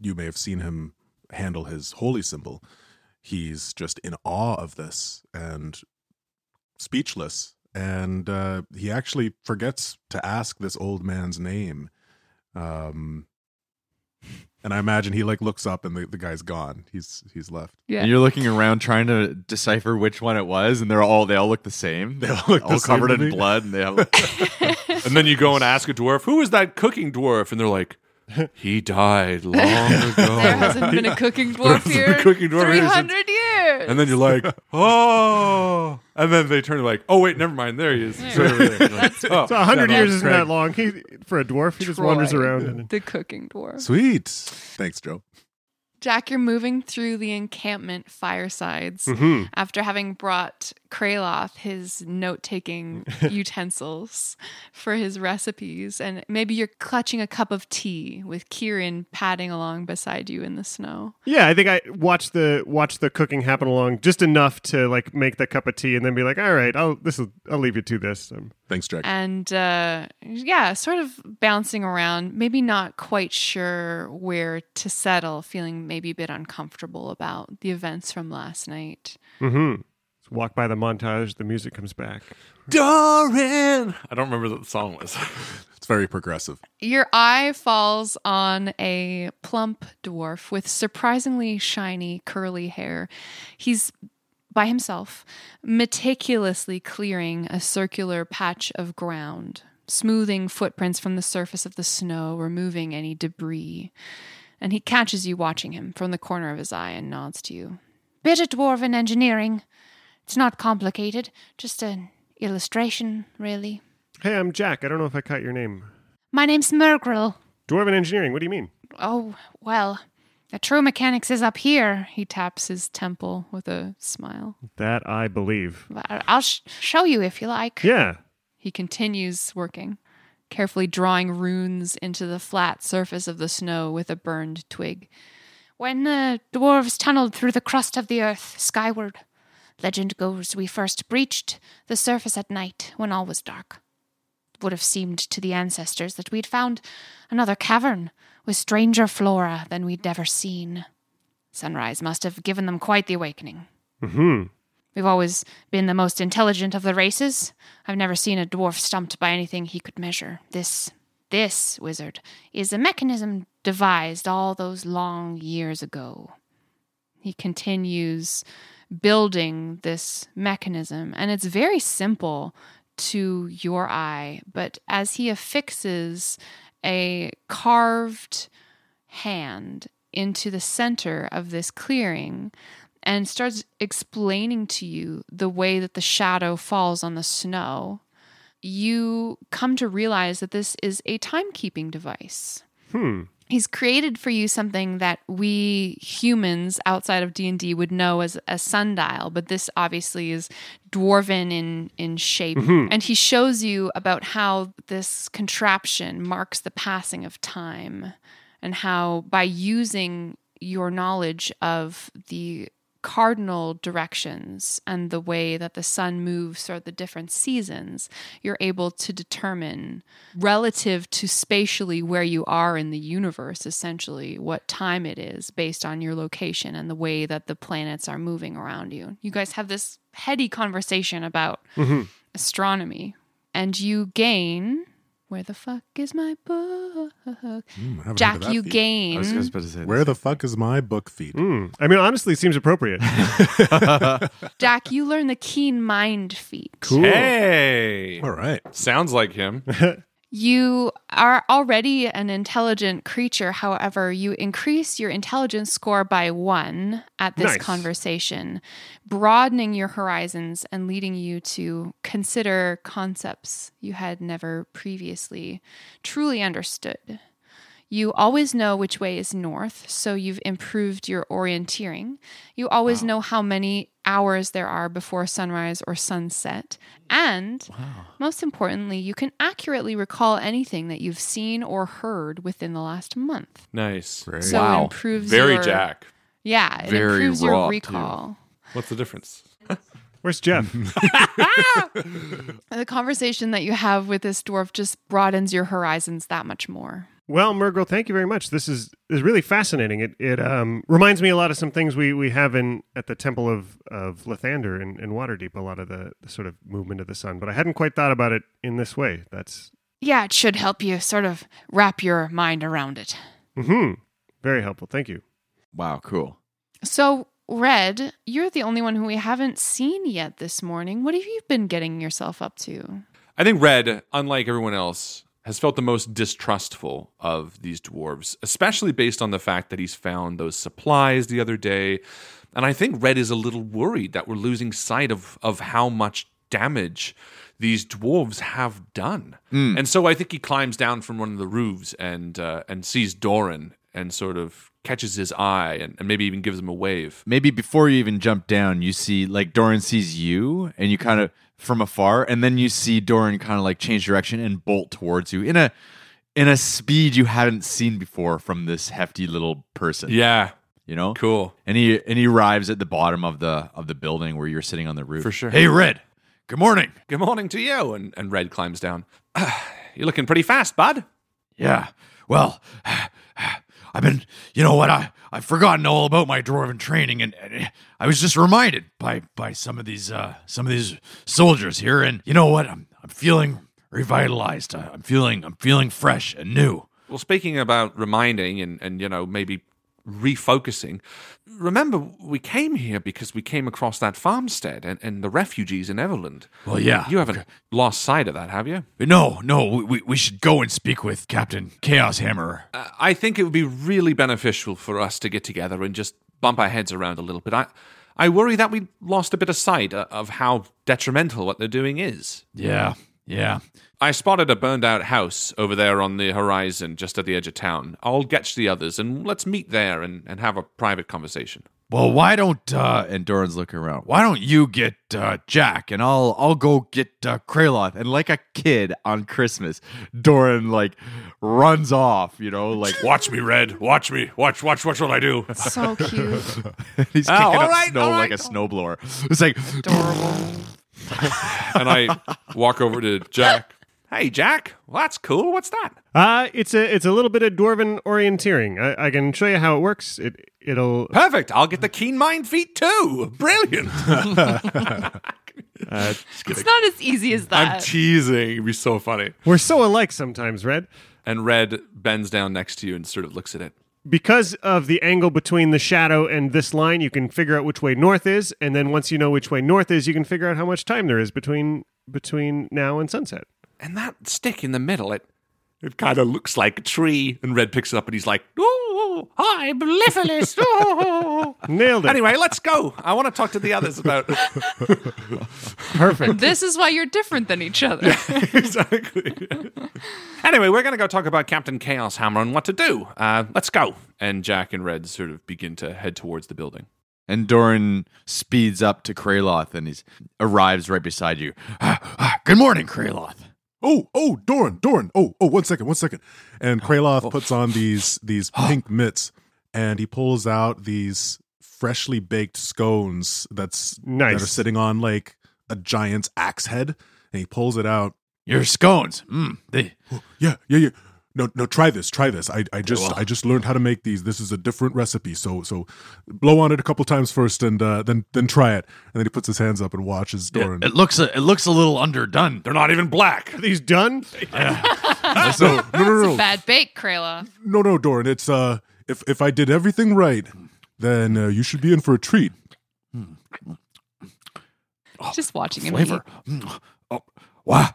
you may have seen him handle his holy symbol. He's just in awe of this and speechless, and uh, he actually forgets to ask this old man's name. Um... And I imagine he like looks up and the, the guy's gone. He's he's left. Yeah. And you're looking around trying to decipher which one it was, and they're all they all look the same. They all look all the covered same in blood, and they all look... And then you go and ask a dwarf, "Who is that cooking dwarf?" And they're like, "He died long ago. There hasn't been a cooking dwarf here in three hundred years." And then you're like, "Oh." And then they turn like, "Oh wait, never mind. There he is." There. So, there. Like, oh, so one hundred years isn't that long. He, for a dwarf, he Troy, just wanders around. And... The cooking dwarf. Sweet. Thanks, Joe. Jack, you're moving through the encampment firesides mm-hmm. after having brought Kraloth his note-taking utensils for his recipes. And maybe you're clutching a cup of tea with Kieran padding along beside you in the snow. Yeah, I think I watched the watched the cooking happen along just enough to like make the cup of tea and then be like, all right, I'll, this will, I'll leave you to this. Um, Thanks, Jack. And uh, yeah, sort of bouncing around, maybe not quite sure where to settle, feeling maybe a bit uncomfortable about the events from last night. Mm-hmm. walk by the montage, the music comes back. Doran! I don't remember what the song was. It's very progressive. Your eye falls on a plump dwarf with surprisingly shiny, curly hair. He's by himself, meticulously clearing a circular patch of ground, smoothing footprints from the surface of the snow, removing any debris. And he catches you watching him from the corner of his eye and nods to you. Bit of dwarven engineering. It's not complicated. Just an illustration, really. Hey, I'm Jack. I don't know if I caught your name. My name's Nurgle. Dwarven engineering, what do you mean? Oh, well, the true mechanics is up here. He taps his temple with a smile. That I believe. I'll sh- show you if you like. Yeah. He continues working, carefully drawing runes into the flat surface of the snow with a burned twig. When the dwarves tunneled through the crust of the earth skyward, legend goes we first breached the surface at night when all was dark. It would have seemed to the ancestors that we'd found another cavern with stranger flora than we'd ever seen. Sunrise must have given them quite the awakening. Mm-hmm. We've always been the most intelligent of the races. I've never seen a dwarf stumped by anything he could measure. This, this, wizard, is a mechanism devised all those long years ago. He continues building this mechanism, and it's very simple to your eye, but as he affixes a carved hand into the center of this clearing, and starts explaining to you the way that the shadow falls on the snow, you come to realize that this is a timekeeping device. Hmm. He's created for you something that we humans outside of D and D would know as a sundial, but this obviously is dwarven in, in shape. Mm-hmm. And he shows you about how this contraption marks the passing of time and how by using your knowledge of the cardinal directions and the way that the sun moves throughout the different seasons, you're able to determine relative to spatially where you are in the universe, essentially, what time it is based on your location and the way that the planets are moving around you. You guys have this heady conversation about mm-hmm. astronomy, and you gain... Where the fuck is my book? Mm, Jack, you feed. gain. I was, I was about to say Where the fuck is my book feed? Mm. I mean, honestly, it seems appropriate. Jack, you learn the keen mind feat. Cool. Hey. All right. Sounds like him. You are already an intelligent creature. However, you increase your intelligence score by one at this nice. conversation, broadening your horizons and leading you to consider concepts you had never previously truly understood. You always know which way is north, so you've improved your orienteering. You always wow. know how many hours there are before sunrise or sunset. And wow. most importantly, you can accurately recall anything that you've seen or heard within the last month. Nice. Great. So wow. it improves Very your... Jack. Yeah, it Very improves your recall. Too. What's the difference? Where's Jeff? The conversation that you have with this dwarf just broadens your horizons that much more. Well, Nurgle, thank you very much. This is, is really fascinating. It it um, reminds me a lot of some things we, we have in at the Temple of, of Lathander in, in Waterdeep, a lot of the, the sort of movement of the sun. But I hadn't quite thought about it in this way. That's Yeah, it should help you sort of wrap your mind around it. Mm-hmm. Very helpful. Thank you. Wow, cool. So, Red, you're the only one who we haven't seen yet this morning. What have you been getting yourself up to? I think Red, unlike everyone else, has felt the most distrustful of these dwarves, especially based on the fact that he's found those supplies the other day. And I think Red is a little worried that we're losing sight of, of how much damage these dwarves have done. Mm. And so I think he climbs down from one of the roofs and uh, and sees Doran and sort of catches his eye and, and maybe even gives him a wave. Maybe before you even jump down, you see, like, Doran sees you and you kind of... from afar, and then you see Doran kind of like change direction and bolt towards you in a in a speed you haven't seen before from this hefty little person. Yeah. You know? Cool. And he and he arrives at the bottom of the of the building where you're sitting on the roof. For sure. Hey, Red. Good morning. Good morning to you. And and Red climbs down. Uh, you're looking pretty fast, bud. Yeah. Well, I've been, you know what, I, I've forgotten all about my dwarven training, and, and I was just reminded by by some of these uh, some of these soldiers here, and you know what, I'm I'm feeling revitalized. I'm feeling I'm feeling fresh and new. Well, speaking about reminding and, and you know, maybe refocusing, remember we came here because we came across that farmstead and, and the refugees in Everlund. Well, yeah. You haven't lost sight of that, have you? No, no, we we should go and speak with Captain Chaos Hammer. Uh, I think it would be really beneficial for us to get together and just bump our heads around a little bit. I, I worry that we lost a bit of sight of how detrimental what they're doing is. Yeah. Yeah. I spotted a burned-out house over there on the horizon, just at the edge of town. I'll get to the others, and let's meet there and, and have a private conversation. Well, why don't, uh, and Doran's looking around, why don't you get uh, Jack, and I'll I'll go get uh, Kraloth. And like a kid on Christmas, Doran, like, runs off, you know, like, watch me, Red, watch me, watch, watch, watch what I do. So cute. He's kicking oh, up right, snow right. like a snowblower. It's like, adorable. And I walk over to Jack. Hey, Jack. Well, that's cool. What's that? Uh, it's a it's a little bit of dwarven orienteering. I, I can show you how it works. It it'll perfect. I'll get the keen mind feat too. Brilliant. uh, it's not as easy as that. I'm teasing. It'd be so funny. We're so alike sometimes, Red. And Red bends down next to you and sort of looks at it. Because of the angle between the shadow and this line, you can figure out which way north is, and then once you know which way north is, you can figure out how much time there is between between now and sunset. And that stick in the middle, it it kind of looks like a tree. And Red picks it up and he's like, "Ooh, I'm Legolas." Oh. Nailed it. Anyway, let's go. I want to talk to the others about it. Perfect. This is why you're different than each other. Yeah, exactly. Anyway, we're going to go talk about Captain Chaos Hammer and what to do. Uh, let's go. And Jack and Red sort of begin to head towards the building. And Doran speeds up to Kraloth and he arrives right beside you. Ah, ah, good morning, Kraloth. Oh, oh, Doran, Doran. Oh, oh, one second, one second. And Kraloth puts on these these pink mitts and he pulls out these freshly baked scones that's nice. That are sitting on like a giant's axe head. And he pulls it out. Your scones. Mm, they. Oh, yeah, yeah, yeah. No, no, try this, try this. I, I just, well. I just learned how to make these. This is a different recipe. So, so blow on it a couple times first, and uh, then, then try it. And then he puts his hands up and watches Doran. Yeah, it looks, a, it looks a little underdone. They're not even black. Are these done? Yeah. so, no, no, no, no. It's a bad bake, Krayla. No, no, Doran. It's uh, if if I did everything right, then uh, you should be in for a treat. Just watching him flavor. Eat. Oh, wow.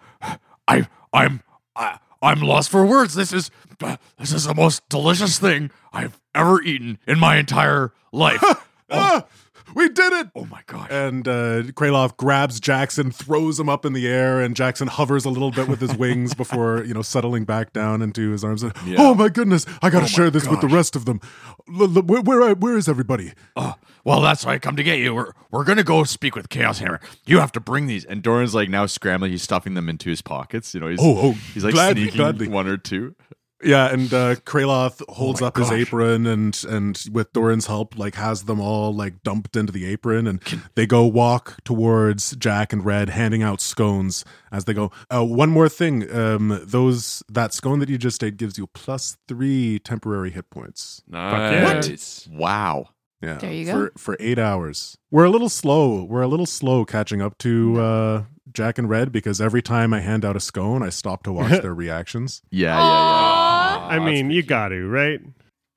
I, I'm, I. I'm lost for words. This is uh, this is the most delicious thing I've ever eaten in my entire life. oh. ah, we did it! Oh my gosh. And uh, Kraloth grabs Jackson, throws him up in the air, and Jackson hovers a little bit with his wings before, you know, settling back down into his arms. And, yeah. Oh my goodness, I gotta oh share this gosh. with the rest of them. L- l- where, where where is everybody? Uh, well, that's why I come to get you. We're, we're gonna go speak with Chaos Hammer. You have to bring these. And Doran's like now scrambling. He's stuffing them into his pockets. You know, he's, oh, oh, he's like gladly, sneaking gladly. one or two. Yeah, and uh, Kraloth holds oh up gosh. his apron and, and with Doran's help, like has them all like dumped into the apron, and Can- they go walk towards Jack and Red, handing out scones as they go. Uh, one more thing, um, those that scone that you just ate gives you plus three temporary hit points. Nice. What? Wow. Yeah. There you go. For, for eight hours. We're a little slow. We're a little slow catching up to uh, Jack and Red because every time I hand out a scone, I stop to watch their reactions. Yeah, yeah, yeah. Aww, I mean, you got to, right?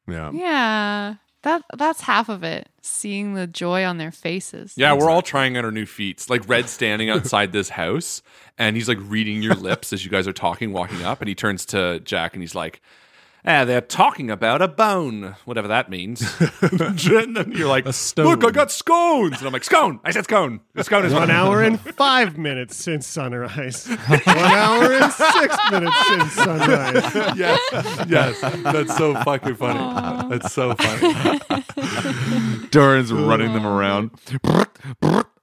Yeah. Yeah. That that's half of it. Seeing the joy on their faces. Yeah, we're all trying out our new feats. Like Red's standing outside this house and he's like reading your lips as you guys are talking, walking up, and he turns to Jack and he's like, Ah, they're talking about a bone, whatever that means. And then you're like, look, I got scones. And I'm like, scone. I said scone. The scone is one, one hour and five minutes since sunrise. One hour and six minutes since sunrise. Yes. Yes. That's so fucking funny. Aww. That's so funny. Doran's Aww. running them around.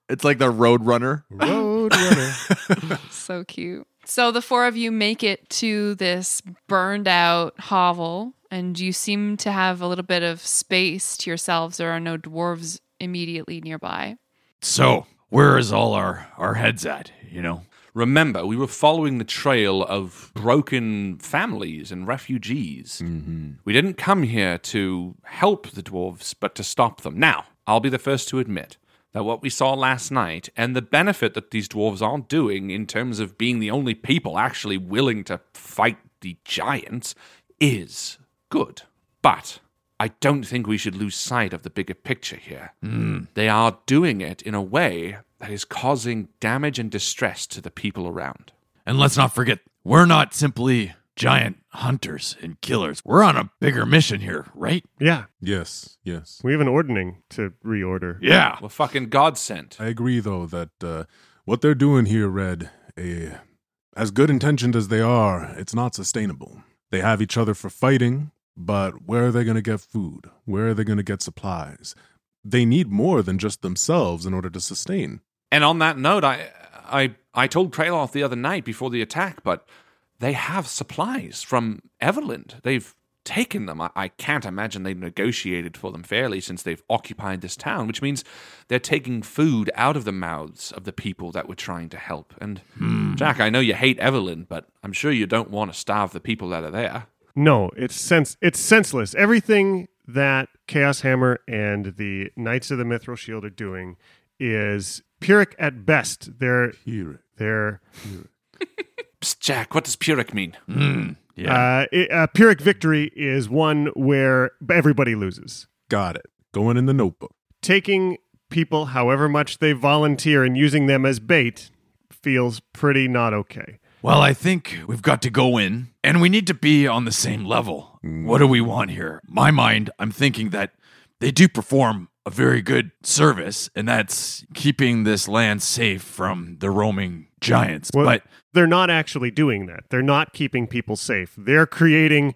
It's like the Road Runner. Road Runner. So cute. So the four of you make it to this burned out hovel, and you seem to have a little bit of space to yourselves. There are no dwarves immediately nearby. So where is all our, our heads at, you know? Remember, we were following the trail of broken families and refugees. Mm-hmm. We didn't come here to help the dwarves, but to stop them. Now, I'll be the first to admit that what we saw last night and the benefit that these dwarves aren't doing in terms of being the only people actually willing to fight the giants is good. But I don't think we should lose sight of the bigger picture here. Mm. They are doing it in a way that is causing damage and distress to the people around. And let's not forget, we're not simply giant hunters and killers. We're on a bigger mission here, right? Yeah. Yes, yes. We have an ordning to reorder. Yeah. We're fucking God sent. I agree, though, that uh, what they're doing here, Red, eh, as good intentioned as they are, it's not sustainable. They have each other for fighting, but where are they going to get food? Where are they going to get supplies? They need more than just themselves in order to sustain. And on that note, I I, I told Kraloth the other night before the attack, but they have supplies from Everlund. They've taken them. I, I can't imagine they negotiated for them fairly since they've occupied this town, which means they're taking food out of the mouths of the people that we're trying to help. And hmm. Jack, I know you hate Everlund, but I'm sure you don't want to starve the people that are there. No, it's sense it's senseless. Everything that Chaos Hammer and the Knights of the Mithril Shield are doing is Pyrrhic at best. They're... Pyrrhic. They're... Pyrrhic. Psst, Jack, what does Pyrrhic mean? Mm, yeah. Uh, it, uh, Pyrrhic victory is one where everybody loses. Got it. Going in the notebook. Taking people however much they volunteer and using them as bait feels pretty not okay. Well, I think we've got to go in, and we need to be on the same level. What do we want here? My mind, I'm thinking that they do perform a very good service, and that's keeping this land safe from the roaming giants. Well, but they're not actually doing that. They're not keeping people safe. They're creating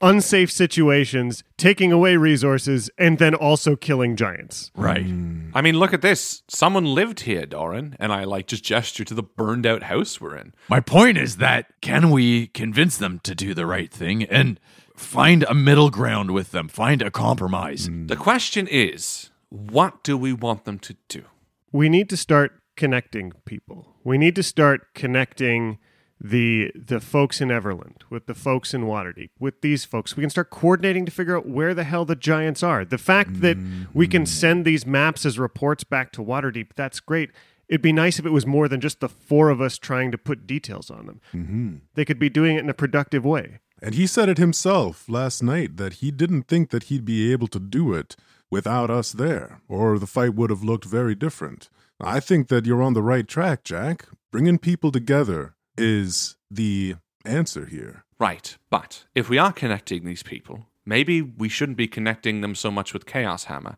unsafe situations, taking away resources, and then also killing giants. Right. Mm. I mean, look at this. Someone lived here, Doran, and I like just gesture to the burned out house we're in. My point is that can we convince them to do the right thing and find a middle ground with them, find a compromise? Mm. The question is, what do we want them to do? We need to start connecting people. We need to start connecting the the folks in Everlund, with the folks in Waterdeep, with these folks. We can start coordinating to figure out where the hell the giants are. The fact that we can send these maps as reports back to Waterdeep, that's great. It'd be nice if it was more than just the four of us trying to put details on them. Mm-hmm. They could be doing it in a productive way. And he said it himself last night, that he didn't think that he'd be able to do it without us there, or the fight would have looked very different. I think that you're on the right track, Jack. Bringing people together is the answer here. Right, but if we are connecting these people, maybe we shouldn't be connecting them so much with Chaos Hammer.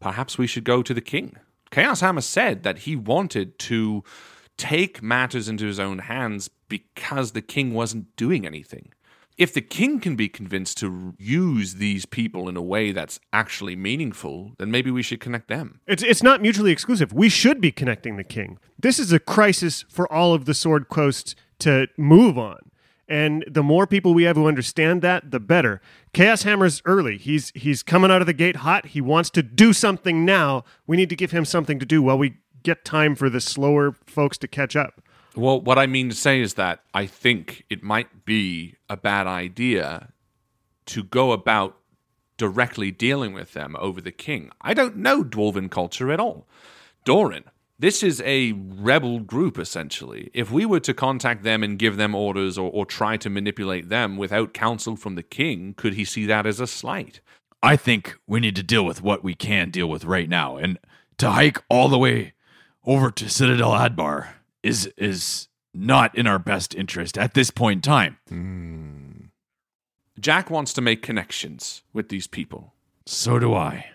Perhaps we should go to the king. Chaos Hammer said that he wanted to take matters into his own hands because the king wasn't doing anything. If the king can be convinced to use these people in a way that's actually meaningful, then maybe we should connect them. It's it's not mutually exclusive. We should be connecting the king. This is a crisis for all of the Sword Coast to move on. And the more people we have who understand that, the better. Chaos Hammer's early. He's he's coming out of the gate hot. He wants to do something now. We need to give him something to do while we get time for the slower folks to catch up. Well, what I mean to say is that I think it might be a bad idea to go about directly dealing with them over the king. I don't know Dwarven culture at all. Doran, this is a rebel group, essentially. If we were to contact them and give them orders or, or try to manipulate them without counsel from the king, could he see that as a slight? I think we need to deal with what we can deal with right now. And to hike all the way over to Citadel Adbar is is not in our best interest at this point in time. Mm. Jack wants to make connections with these people. So do I.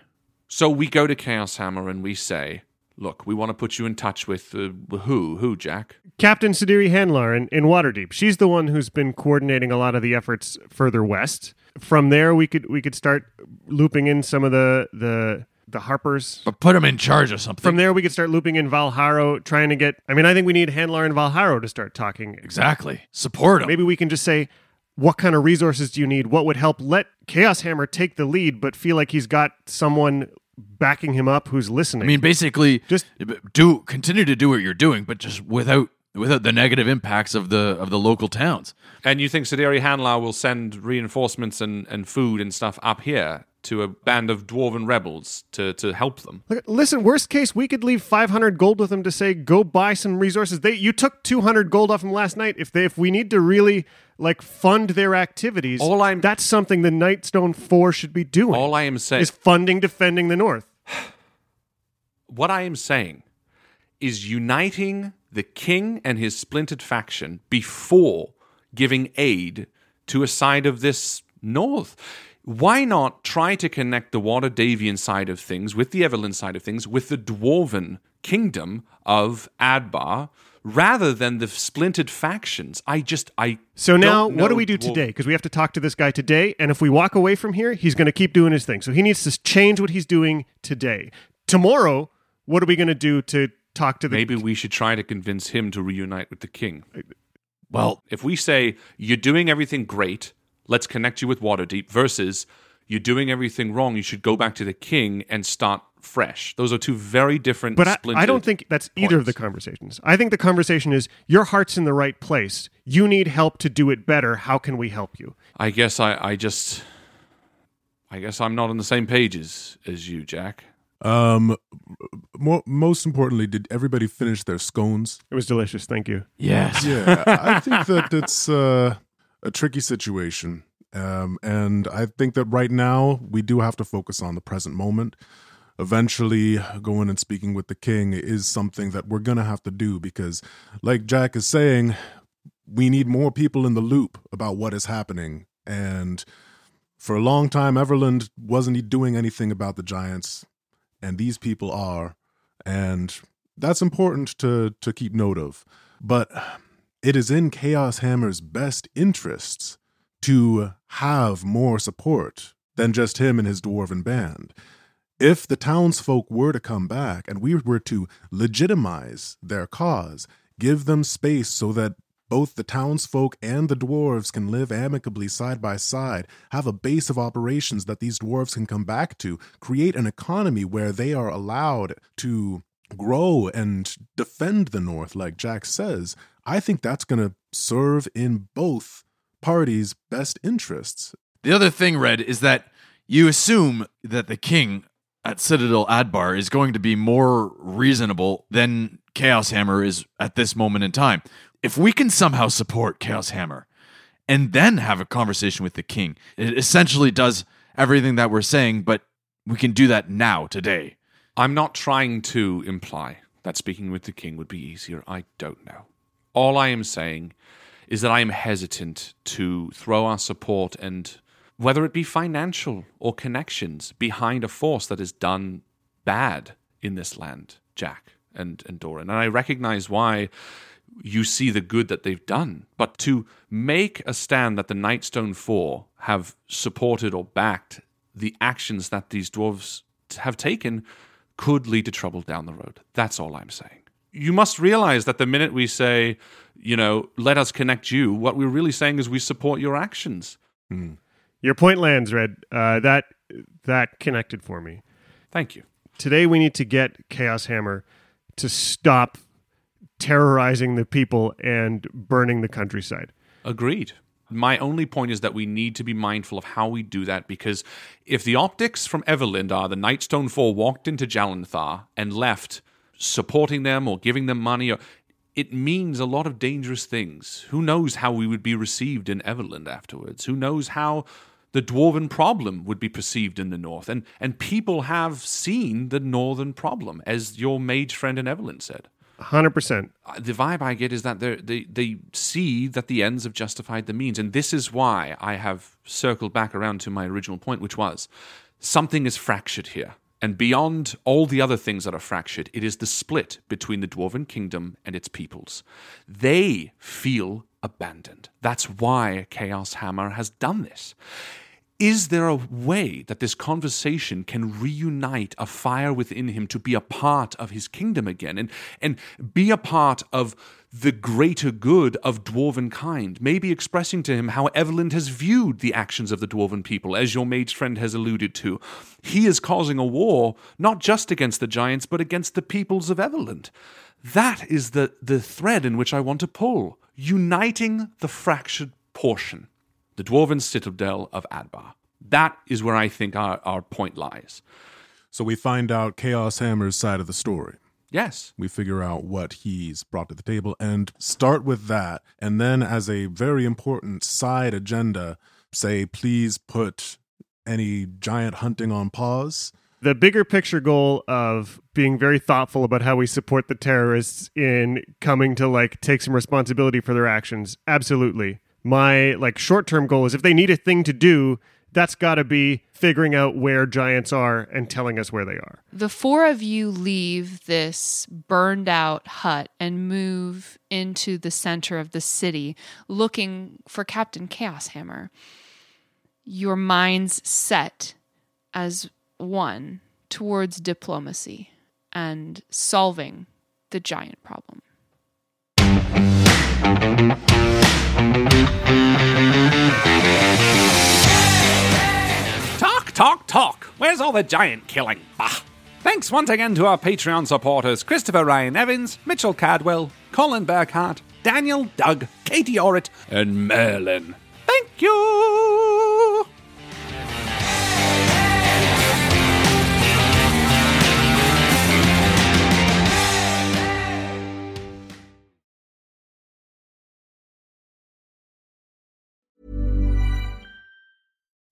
So we go to Chaos Hammer and we say, look, we want to put you in touch with uh, who, who, Jack? Captain Sidiri Hanlar in, in Waterdeep. She's the one who's been coordinating a lot of the efforts further west. From there, we could we could start looping in some of the... the The Harpers. But put them in charge of something. From there, we could start looping in Valharo, trying to get... I mean, I think we need Hanlar and Valharo to start talking. Exactly. Support them. Maybe we can just say, what kind of resources do you need? What would help? Let Chaos Hammer take the lead, but feel like he's got someone backing him up who's listening. I mean, basically, just do continue to do what you're doing, but just without without the negative impacts of the of the local towns. And you think Sidiri Hanlar will send reinforcements and, and food and stuff up here to a band of dwarven rebels to, to help them? Listen, worst case, we could leave five hundred gold with them to say, go buy some resources. They You took two hundred gold off them last night. If they if we need to really like fund their activities, all I'm, that's something the Nightstone Four should be doing. All I am saying is funding defending the North. What I am saying is uniting the king and his splintered faction before giving aid to a side of this North. Why not try to connect the Waterdavian side of things with the Everlund side of things with the Dwarven kingdom of Adbar rather than the splintered factions? I just, I So now, what do we do dwar- today? Because we have to talk to this guy today, and if we walk away from here, he's going to keep doing his thing. So he needs to change what he's doing today. Tomorrow, what are we going to do to talk to the... Maybe we should try to convince him to reunite with the king. Well, if we say, you're doing everything great, let's connect you with Waterdeep, versus you're doing everything wrong, you should go back to the king and start fresh. Those are two very different But I, I don't think that's points. Either of the conversations. I think the conversation is, your heart's in the right place. You need help to do it better. How can we help you? I guess I, I just... I guess I'm not on the same page as, as you, Jack. Um, more, most importantly, did everybody finish their scones? It was delicious, thank you. Yes. Yeah, I think that it's uh, a tricky situation. Um, and I think that right now we do have to focus on the present moment. Eventually, going and speaking with the king is something that we're going to have to do because, like Jack is saying, we need more people in the loop about what is happening. And for a long time, Everlund wasn't doing anything about the giants. And these people are, and that's important to, to keep note of. But it is in Chaos Hammer's best interests to have more support than just him and his dwarven band. If the townsfolk were to come back and we were to legitimize their cause, give them space so that both the townsfolk and the dwarves can live amicably side by side, have a base of operations that these dwarves can come back to, create an economy where they are allowed to grow and defend the North, like Jack says. I think that's going to serve in both parties' best interests. The other thing, Red, is that you assume that the king at Citadel Adbar is going to be more reasonable than Chaos Hammer is at this moment in time. If we can somehow support Chaos Hammer and then have a conversation with the king, it essentially does everything that we're saying, but we can do that now, today. I'm not trying to imply that speaking with the king would be easier. I don't know. All I am saying is that I am hesitant to throw our support and, whether it be financial or connections, behind a force that has done bad in this land, Jack and, and Doran. And I recognize why... You see the good that they've done. But to make a stand that the Nightstone Four have supported or backed the actions that these dwarves have taken could lead to trouble down the road. That's all I'm saying. You must realize that the minute we say, you know, let us connect you, what we're really saying is we support your actions. Mm. Your point lands, Red. Uh, that that connected for me. Thank you. Today we need to get Chaos Hammer to stop terrorizing the people and burning the countryside. Agreed. My only point is that we need to be mindful of how we do that, because if the optics from Everlund are the Nightstone Four walked into Jalanthar and left supporting them or giving them money, or, it means a lot of dangerous things. Who knows how we would be received in Everlund afterwards? Who knows how the dwarven problem would be perceived in the North? And, and people have seen the northern problem, as your mage friend in Everlund said. one hundred percent. The vibe I get is that they they see that the ends have justified the means. And this is why I have circled back around to my original point, which was something is fractured here. And beyond all the other things that are fractured, it is the split between the Dwarven Kingdom and its peoples. They feel abandoned. That's why Chaos Hammer has done this. Is there a way that this conversation can reunite a fire within him to be a part of his kingdom again and, and be a part of the greater good of dwarven kind, maybe expressing to him how Everlund has viewed the actions of the dwarven people, as your mage friend has alluded to. He is causing a war, not just against the giants, but against the peoples of Everlund. That is the, the thread in which I want to pull, uniting the fractured portion, the dwarven citadel of Adbar. That is where I think our, our point lies. So we find out Chaos Hammer's side of the story. Yes. We figure out what he's brought to the table and start with that. And then as a very important side agenda, say, please put any giant hunting on pause. The bigger picture goal of being very thoughtful about how we support the terrorists in coming to, like, take some responsibility for their actions. Absolutely. My, like, short-term goal is if they need a thing to do, that's got to be figuring out where giants are and telling us where they are. The four of you leave this burned out hut and move into the center of the city looking for Captain Chaos Hammer. Your minds set as one towards diplomacy and solving the giant problem. Talk, talk, talk. Where's all the giant killing? Bah. Thanks once again to our Patreon supporters, Christopher Ryan Evans, Mitchell Cardwell, Colin Burkhart, Daniel Doug, Katie Orrit, and Merlin. Thank you!